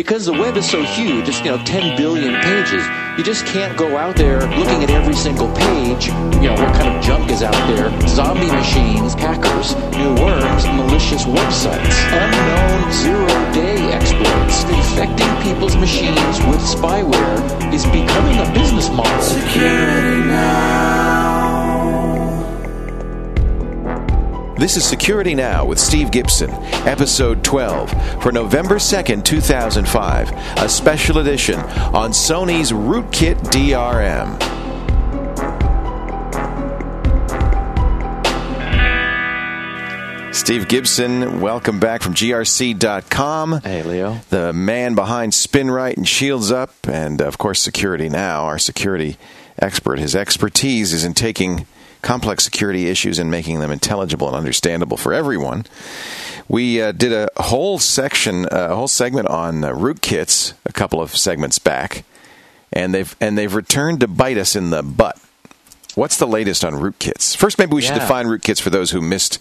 Because the web is so huge, it's, 10 billion pages. You just can't go out there looking at every single page, what kind of junk is out there. Zombie machines, hackers, new worms, malicious websites, unknown zero-day exploits. Infecting people's machines with spyware is becoming a business model. Security Now. This is Security Now with Steve Gibson. Episode 12 for November 2nd, 2005, a special edition on Sony's Rootkit DRM. Steve Gibson, welcome back from GRC.com. Hey, Leo. The man behind SpinRite and Shields Up, and of course Security Now, our security expert. His expertise is in taking complex security issues and making them intelligible and understandable for everyone. We did a whole segment on rootkits a couple of segments back, and they've returned to bite us in the butt. What's the latest on rootkits? First, maybe we should define rootkits for those who missed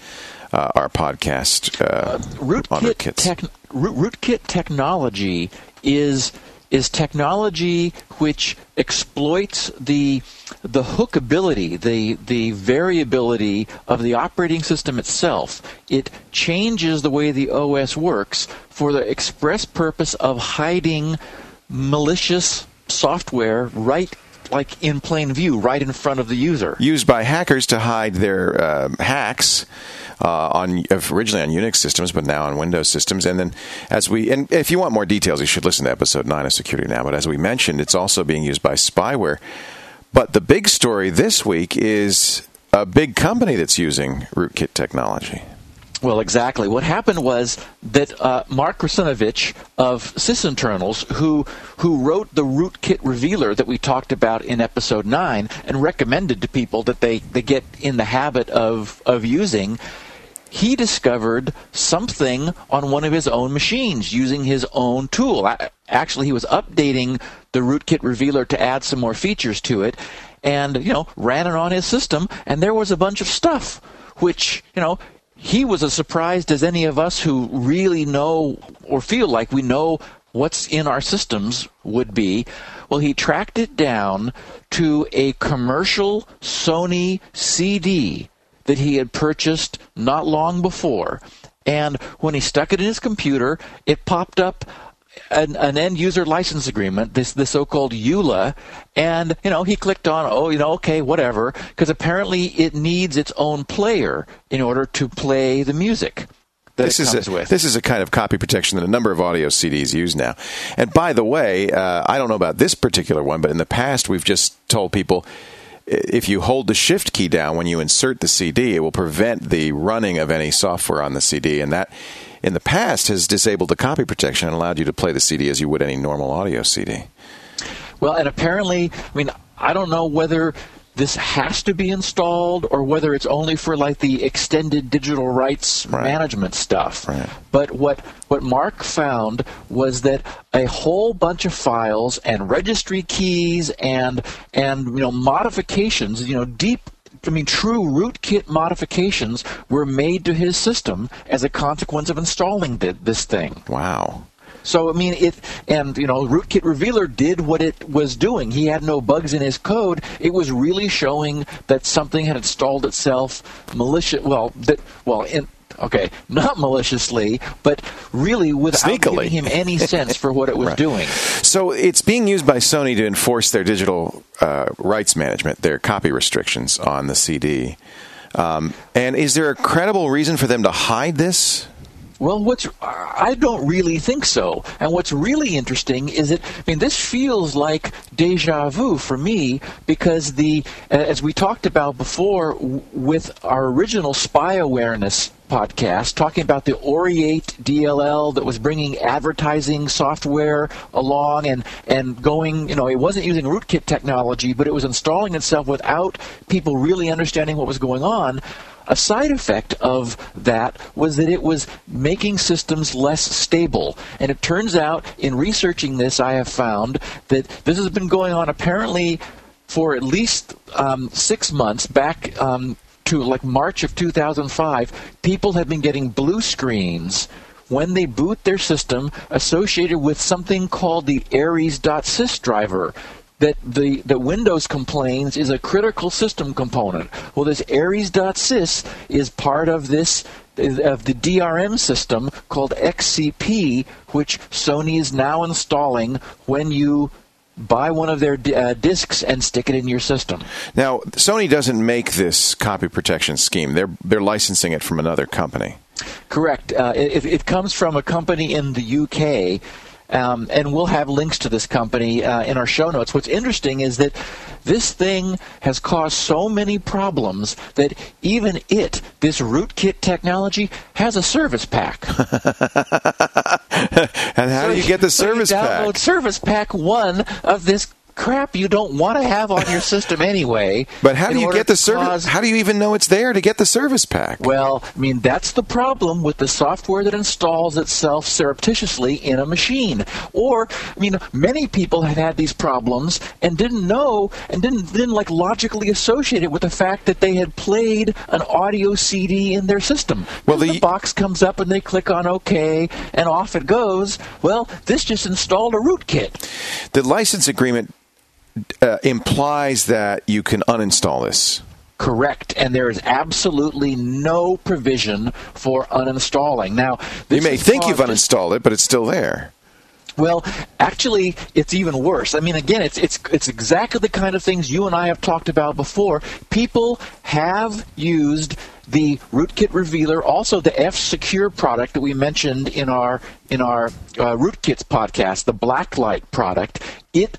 our podcast on rootkits. Rootkit technology is technology which exploits the hookability, the variability of the operating system itself. It changes the way the OS works for the express purpose of hiding malicious software in plain view, right in front of the user. Used by hackers to hide their hacks originally on Unix systems, but now on Windows systems. And then, and if you want more details, you should listen to episode 9 of Security Now. But as we mentioned, it's also being used by spyware. But the big story this week is a big company that's using rootkit technology. Well, exactly. What happened was that Mark Russinovich of Sysinternals, who wrote the Rootkit Revealer that we talked about in episode 9 and recommended to people that they get in the habit of using, he discovered something on one of his own machines using his own tool. Actually, he was updating the Rootkit Revealer to add some more features to it and, ran it on his system, and there was a bunch of stuff which, he was as surprised as any of us who really know or feel like we know what's in our systems would be. Well, he tracked it down to a commercial Sony CD that he had purchased not long before. And when he stuck it in his computer, it popped up an end-user license agreement, the so-called EULA, and, he clicked on, okay, whatever, because apparently it needs its own player in order to play the music that This is a kind of copy protection that a number of audio CDs use now. And by the way, I don't know about this particular one, but in the past we've just told people, if you hold the shift key down when you insert the CD, it will prevent the running of any software on the CD, and that in the past has disabled the copy protection and allowed you to play the CD as you would any normal audio CD. Well, and apparently, I don't know whether this has to be installed or whether it's only for the extended digital rights management stuff. Right. But what Mark found was that a whole bunch of files and registry keys and modifications, true rootkit modifications were made to his system as a consequence of installing this thing. Wow. So, Rootkit Revealer did what it was doing. He had no bugs in his code. It was really showing that something had installed itself not maliciously, but really without giving him any sense for what it was doing. So it's being used by Sony to enforce their digital rights management, their copy restrictions on the CD. And is there a credible reason for them to hide this? Well, I don't really think so. And what's really interesting is that this feels like déjà vu for me because as we talked about before with our original spy awareness podcast, talking about the Oriate DLL that was bringing advertising software along and going, it wasn't using rootkit technology, but it was installing itself without people really understanding what was going on. A side effect of that was that it was making systems less stable. And it turns out, in researching this, I have found that this has been going on apparently for at least 6 months back to March of 2005. People have been getting blue screens when they boot their system associated with something called the Aries.sys driver that that Windows complains is a critical system component. Well, this Aries.sys is part of this of the DRM system called XCP, which Sony is now installing when you buy one of their disks and stick it in your system. Now, Sony doesn't make this copy protection scheme. They're licensing it from another company. Correct. It comes from a company in the UK. And we'll have links to this company in our show notes. What's interesting is that this thing has caused so many problems that even this Rootkit technology, has a service pack. And how do you get the service pack? You download service pack 1 of this crap you don't want to have on your system anyway. But how do you get the service? How do you even know it's there to get the service pack? Well, I mean, that's the problem with the software that installs itself surreptitiously in a machine. Or, I mean, many people have had these problems and didn't know and didn't like logically associate it with the fact that they had played an audio CD in their system. Well, the box comes up and they click on OK and off it goes. Well, this just installed a rootkit. The license agreement implies that you can uninstall this. Correct, and there is absolutely no provision for uninstalling. Now, you may think you've uninstalled it, but it's still there. Well, actually, it's even worse. I mean, again, it's exactly the kind of things you and I have talked about before. People have used the Rootkit Revealer, also the F-Secure product that we mentioned in our Rootkits podcast, the Blacklight product. It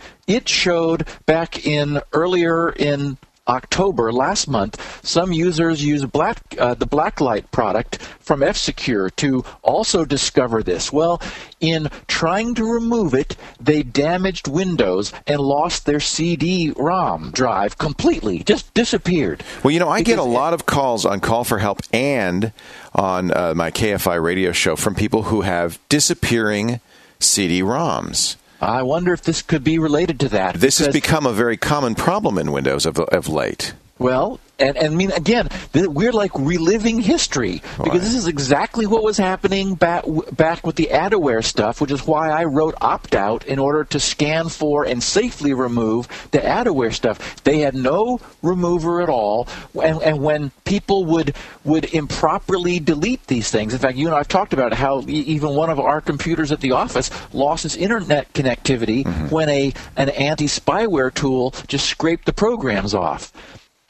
showed back in earlier in October last month, some users use the Blacklight product from F-Secure to also discover this. Well, in trying to remove it, they damaged Windows and lost their CD-ROM drive completely, just disappeared. Well, you know, I get a lot of calls on Call for Help and on my KFI radio show from people who have disappearing CD-ROMs. I wonder if this could be related to that. This has become a very common problem in Windows of late. Well, and I mean, again, we're like reliving history because this is exactly what was happening back with the Ad-Aware stuff, which is why I wrote OptOut in order to scan for and safely remove the Ad-Aware stuff. They had no remover at all, and when people would improperly delete these things, in fact, you and I have talked about how even one of our computers at the office lost its internet connectivity when an anti-spyware tool just scraped the programs off.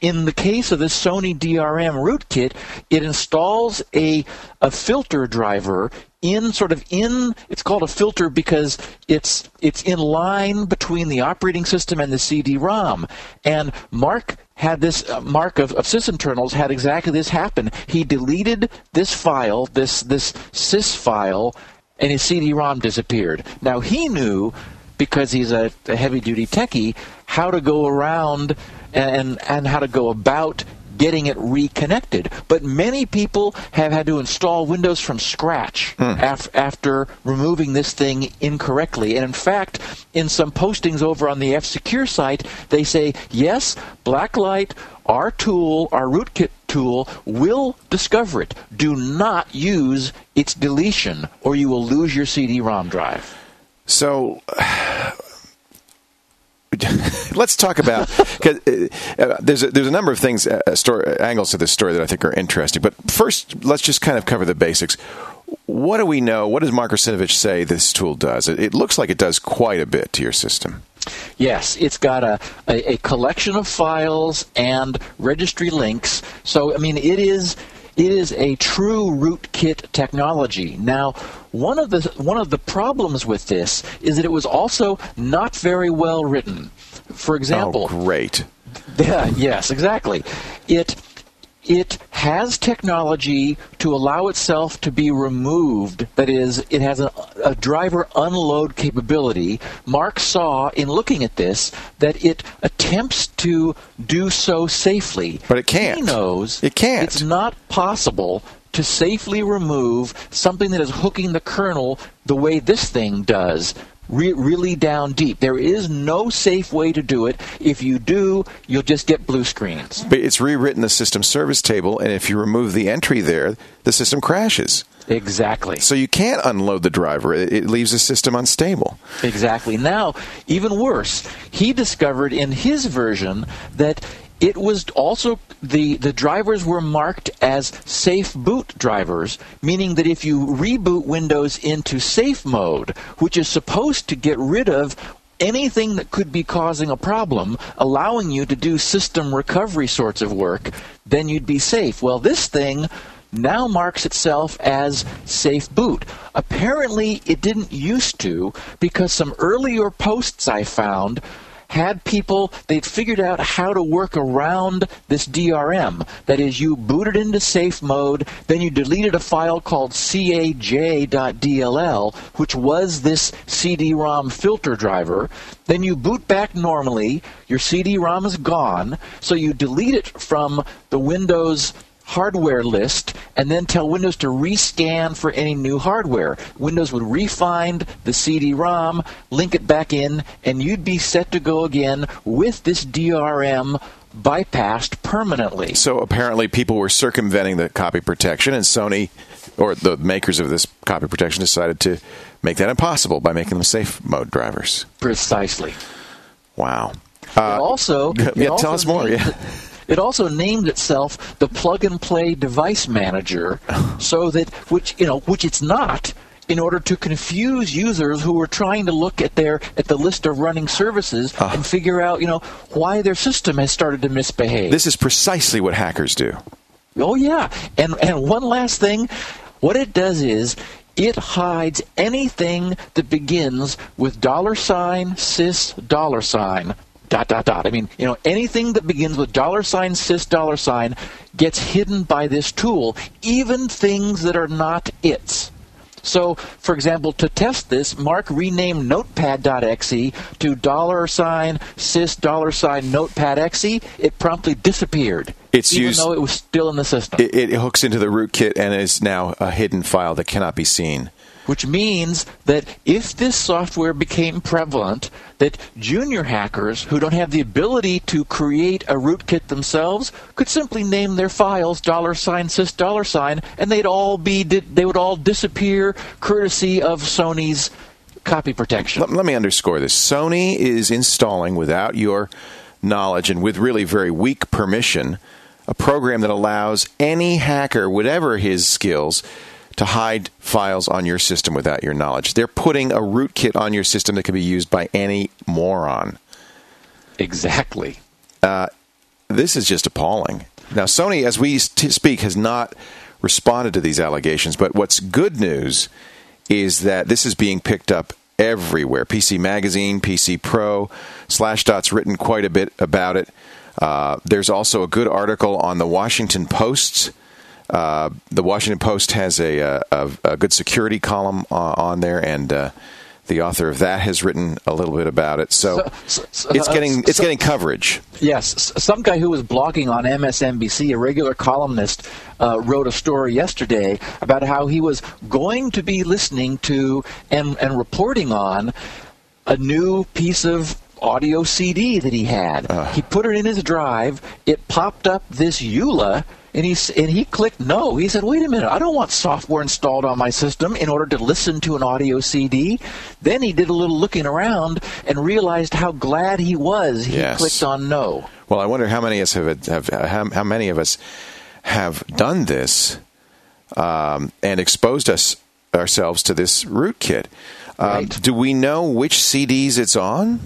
In the case of this Sony DRM rootkit, it installs a filter driver it's called a filter because it's in line between the operating system and the CD-ROM. And Mark had this Mark of Sysinternals had exactly this happen. He deleted this file, this sys file, and his CD-ROM disappeared. Now he knew, because he's a heavy-duty techie, how to go around and how to go about getting it reconnected. But many people have had to install Windows from scratch after removing this thing incorrectly. And in fact, in some postings over on the F-Secure site, they say, yes, Blacklight, our rootkit tool, will discover it. Do not use its deletion or you will lose your CD-ROM drive. So let's talk about, because there's a number of things, angles to this story that I think are interesting. But first, let's just kind of cover the basics. What do we know? What does Mark Russinovich say this tool does? It looks like it does quite a bit to your system. Yes, it's got a collection of files and registry links. So, I mean, it is a true rootkit technology. Now, one of the problems with this is that it was also not very well written. For example, yes, exactly. It has technology to allow itself to be removed. That is, it has a driver unload capability. Mark saw, in looking at this, that it attempts to do so safely. But it can't. He knows it can't. It's not possible to safely remove something that is hooking the kernel the way this thing does. Really down deep. There is no safe way to do it. If you do, you'll just get blue screens. But it's rewritten the system service table, and if you remove the entry there, the system crashes. Exactly. So you can't unload the driver. It leaves the system unstable. Exactly. Now, even worse, he discovered in his version that it was also the drivers were marked as safe boot drivers, meaning that if you reboot Windows into safe mode, which is supposed to get rid of anything that could be causing a problem, allowing you to do system recovery sorts of work, then you'd be safe. Well, this thing now marks itself as safe boot. Apparently, it didn't used to, because some earlier posts I found had people, they'd figured out how to work around this DRM. That is, you booted into safe mode, then you deleted a file called caj.dll, which was this CD-ROM filter driver. Then you boot back normally, your CD-ROM is gone, so you delete it from the Windows hardware list, and then tell Windows to rescan for any new hardware. Windows would re-find the CD-ROM, link it back in, and you'd be set to go again with this DRM bypassed permanently. So apparently people were circumventing the copy protection, and Sony, or the makers of this copy protection, decided to make that impossible by making them safe mode drivers. Precisely. Wow. Tell us more. Yeah. It also named itself the plug-and-play device manager, so that which it's not, in order to confuse users who were trying to look at the list of running services and figure out why their system has started to misbehave. This is precisely what hackers do. Oh yeah, and one last thing, what it does is it hides anything that begins with $sys$. Anything that begins with $sys$ gets hidden by this tool, even things that are not its. So, for example, to test this, Mark renamed notepad.exe to $sys$notepadxe. It promptly disappeared, even though it was still in the system. It hooks into the rootkit and is now a hidden file that cannot be seen. Which means that if this software became prevalent, that junior hackers who don't have the ability to create a rootkit themselves could simply name their files $sys$, and they would all disappear courtesy of Sony's copy protection. Let me underscore this. Sony is installing, without your knowledge and with really very weak permission, a program that allows any hacker, whatever his skills, to hide files on your system without your knowledge. They're putting a rootkit on your system that can be used by any moron. Exactly. This is just appalling. Now, Sony, as we speak, has not responded to these allegations, but what's good news is that this is being picked up everywhere. PC Magazine, PC Pro, Slashdot's written quite a bit about it. There's also a good article on the Washington Post's. The Washington Post has a good security column on there, and the author of that has written a little bit about it. So it's getting coverage. Yes, some guy who was blogging on MSNBC, a regular columnist, wrote a story yesterday about how he was going to be listening to and reporting on a new piece of audio CD that he had. He put it in his drive. It popped up this EULA. And he clicked no. He said, wait a minute, I don't want software installed on my system in order to listen to an audio CD. Then he did a little looking around and realized how glad he was clicked on no. Well, I wonder how many of us have done this and exposed ourselves to this rootkit. Right. Do we know which CDs it's on?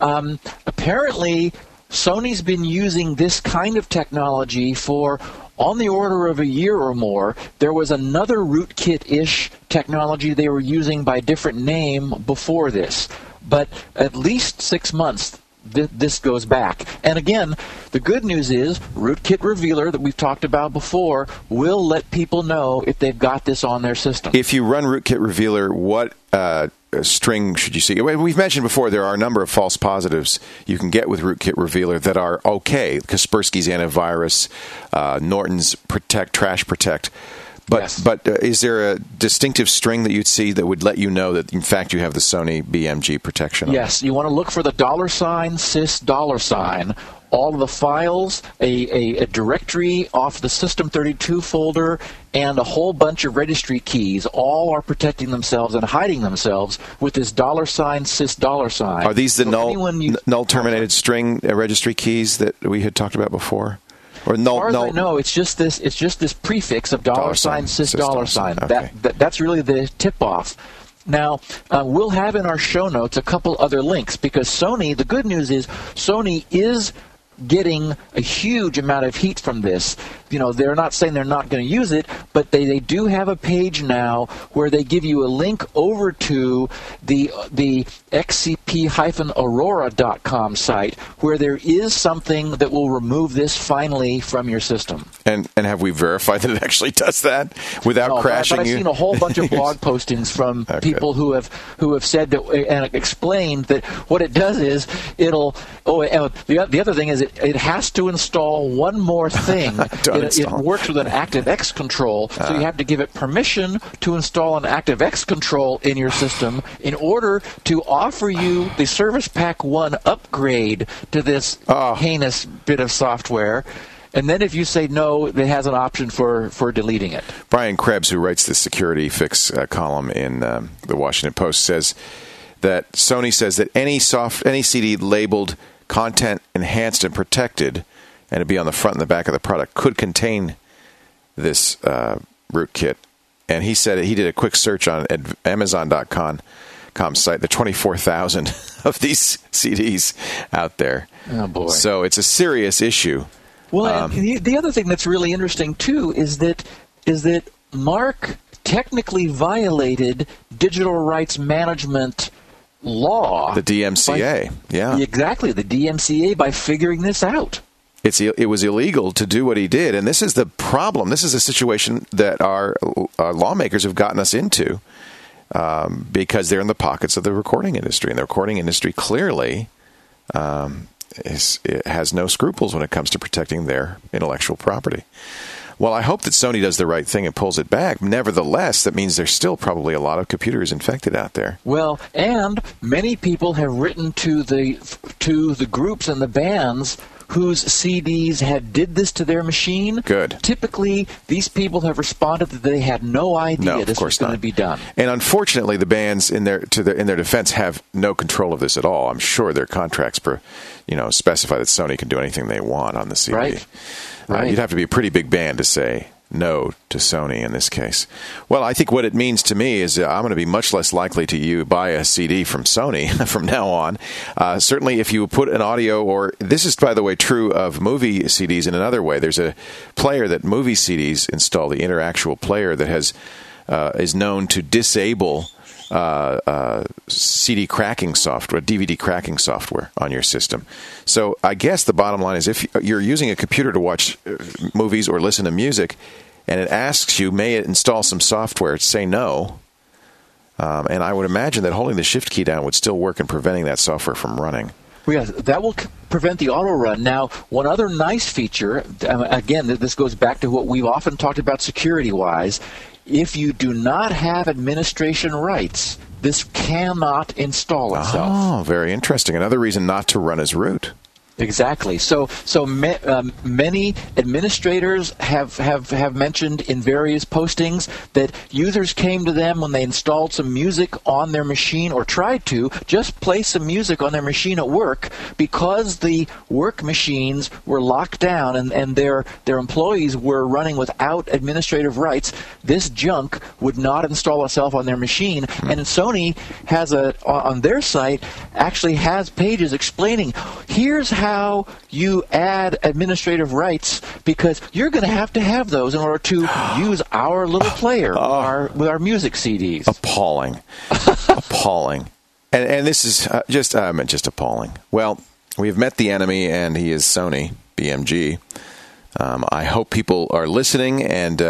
Apparently, Sony's been using this kind of technology for on the order of a year or more. There was another rootkit-ish technology they were using by a different name before this, but at least 6 months this goes back. And again, the good news is Rootkit Revealer, that we've talked about before, will let people know if they've got this on their system. If you run Rootkit Revealer, what string should you see? We've mentioned before there are a number of false positives you can get with Rootkit Revealer that are okay. Kaspersky's antivirus, Norton's Trash Protect. But is there a distinctive string that you'd see that would let you know that, in fact, you have the Sony BMG protection on? Yes, you want to look for the $sys$, all of the files, a directory off the System32 folder, and a whole bunch of registry keys. All are protecting themselves and hiding themselves with this $sys$. Are these the null terminated string registry keys that we had talked about before? Or no, it's just this. It's just this prefix of $sys$. Okay. That's really the tip off. Now, we'll have in our show notes a couple other links, because Sony, the good news is Sony is getting a huge amount of heat from this. You know, they're not saying they're not going to use it, but they do have a page now where they give you a link over to the xcp-aurora.com site, where there is something that will remove this finally from your system. And have we verified that it actually does that without crashing? I've seen a whole bunch of blog postings from people who have said that, and explained that what it does is it'll. The other thing is it has to install one more thing. It works with an ActiveX control, so you have to give it permission to install an ActiveX control in your system in order to offer you the Service Pack 1 upgrade to this heinous bit of software. And then if you say no, it has an option for deleting it. Brian Krebs, who writes the Security Fix column in the Washington Post, says that Sony says that any CD labeled Content Enhanced and Protected, and it'd be on the front and the back of the product, could contain this rootkit. And he said he did a quick search on Amazon.com site, the 24,000 of these CDs out there. Oh, boy. So it's a serious issue. Well, the other thing that's really interesting, too, is that Mark technically violated digital rights management law. The DMCA, yeah. Exactly, the DMCA, by figuring this out. It was illegal to do what he did, and this is the problem. This is a situation that our lawmakers have gotten us into because they're in the pockets of the recording industry, and the recording industry clearly has no scruples when it comes to protecting their intellectual property. Well, I hope that Sony does the right thing and pulls it back. Nevertheless, that means there's still probably a lot of computers infected out there. Well, and many people have written to the groups and the bands whose CDs did this to their machine. Good. Typically, these people have responded that they had no idea this was going to be done. And unfortunately, the bands, in their defense, have no control of this at all. I'm sure their contracts specify that Sony can do anything they want on the CD. Right. You'd have to be a pretty big band to say no to Sony in this case. Well, I think what it means to me is I'm going to be much less likely to buy a CD from Sony from now on. Certainly if you put an audio, or this is, by the way, true of movie CDs in another way. There's a player that movie CDs install, the interactual player, that is known to disable CD cracking software, DVD cracking software on your system. So I guess the bottom line is, if you're using a computer to watch movies or listen to music, and it asks you, may it install some software, say no. And I would imagine that holding the shift key down would still work in preventing that software from running. Yes, that will prevent the auto run. Now, one other nice feature, again, this goes back to what we've often talked about security-wise. If you do not have administration rights, this cannot install itself. Oh, very interesting. Another reason not to run as root. Exactly. So many administrators have mentioned in various postings that users came to them when they installed some music on their machine, or tried to just play some music on their machine at work, because the work machines were locked down and their employees were running without administrative rights. This junk would not install itself on their machine. And Sony has on their site actually has pages explaining, here's how you add administrative rights, because you're going to have those in order to use our little player with our music CDs. Appalling. Appalling. And this is just appalling. Well, we've met the enemy, and he is Sony BMG. I hope people are listening and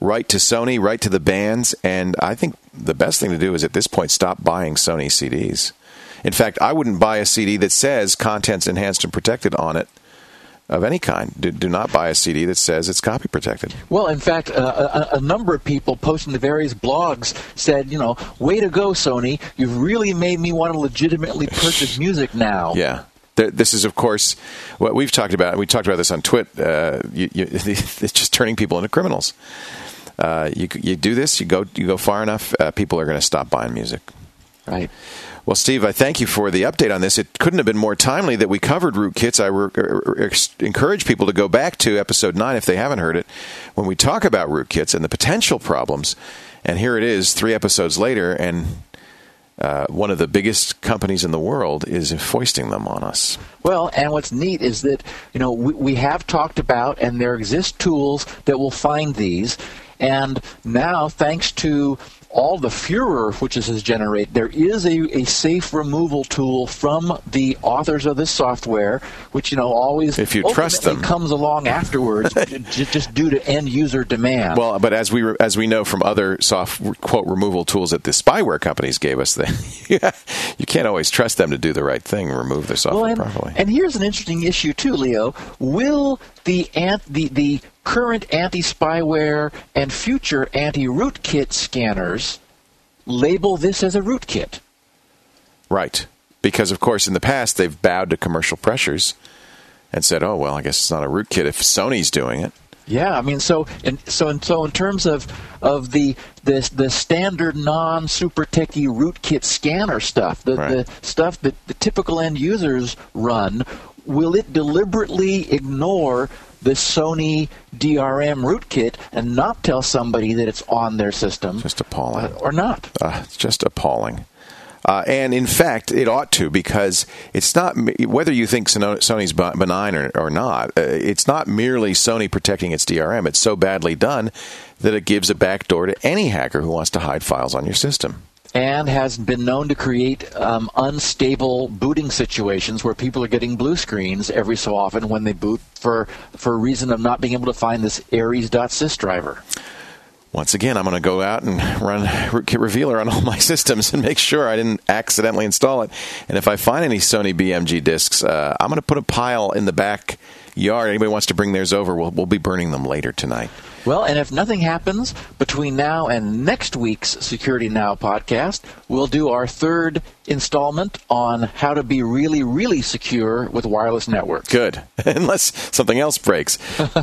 write to Sony, write to the bands, and I think the best thing to do is at this point stop buying Sony CDs. In fact, I wouldn't buy a CD that says Contents Enhanced and Protected on it of any kind. Do not buy a CD that says it's copy protected. Well, in fact, a number of people posting the various blogs said, way to go, Sony. You've really made me want to legitimately purchase music now. Yeah. This is, of course, what we've talked about. We talked about this on Twit. It's just turning people into criminals. You do this, you go far enough, people are going to stop buying music. Right. Well, Steve, I thank you for the update on this. It couldn't have been more timely that we covered rootkits. I encourage people to go back to episode 9 if they haven't heard it, when we talk about rootkits and the potential problems. And here it is, 3 episodes later, and one of the biggest companies in the world is foisting them on us. Well, and what's neat is that we have talked about, and there exist tools that will find these. And now, thanks to all the furor which this has generated, there is a safe removal tool from the authors of this software, which always, if you trust them, comes along afterwards, just due to end user demand. Well, but as we know from other soft quote removal tools that the spyware companies gave us, you can't always trust them to do the right thing, remove their software properly. And here's an interesting issue too, Leo. Will the current anti-spyware and future anti-rootkit scanners label this as a rootkit? Right. Because, of course, in the past, they've bowed to commercial pressures and said, oh, well, I guess it's not a rootkit if Sony's doing it. Yeah, I mean, so in terms of the standard non-super techie rootkit scanner stuff, the stuff that the typical end users run, will it deliberately ignore the Sony DRM rootkit and not tell somebody that it's on their system? Just appalling. Or not. It's just appalling. And, in fact, it ought to, because it's not, whether you think Sony's benign or not, it's not merely Sony protecting its DRM. It's so badly done that it gives a backdoor to any hacker who wants to hide files on your system. And has been known to create unstable booting situations where people are getting blue screens every so often when they boot for a reason of not being able to find this Aries.sys driver. Once again, I'm going to go out and run Rootkit Revealer on all my systems and make sure I didn't accidentally install it. And if I find any Sony BMG disks, I'm going to put a pile in the backyard. Anybody wants to bring theirs over, we'll be burning them later tonight. Well, and if nothing happens between now and next week's Security Now podcast, we'll do our 3rd installment on how to be really, really secure with wireless networks. Good. Unless something else breaks.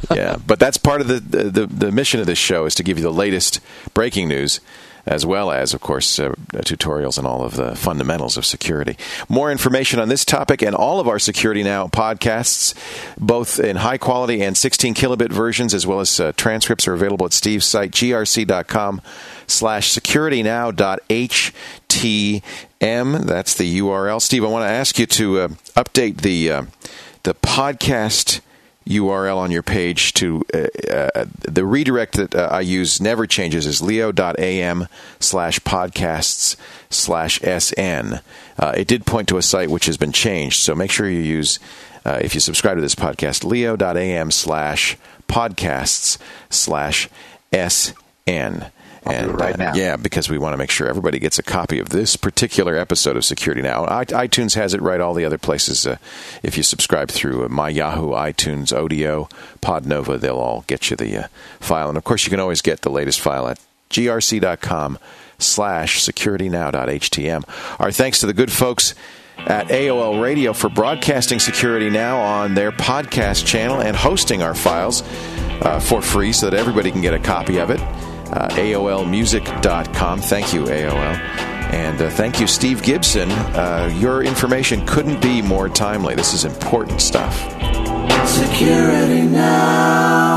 Yeah. But that's part of the mission of this show, is to give you the latest breaking news, as well as, of course, tutorials and all of the fundamentals of security. More information on this topic and all of our Security Now podcasts, both in high quality and 16 kilobit versions, as well as transcripts, are available at Steve's site, grc.com/securitynow.htm. That's the URL. Steve, I want to ask you to update the podcast URL on your page to the redirect that I use never changes, is Leo.am/podcasts/SN. It did point to a site which has been changed, so make sure you use, if you subscribe to this podcast, Leo.am/podcasts/SN. I'll do it right now. Yeah, because we want to make sure everybody gets a copy of this particular episode of Security Now. iTunes has it right. All the other places, if you subscribe through My Yahoo, iTunes, Odeo, podnova, they'll all get you the file. And, of course, you can always get the latest file at grc.com/securitynow.htm. Our thanks to the good folks at AOL Radio for broadcasting Security Now on their podcast channel and hosting our files for free so that everybody can get a copy of it. AOLmusic.com. Thank you, AOL. And thank you, Steve Gibson. Your information couldn't be more timely. This is important stuff. Security Now.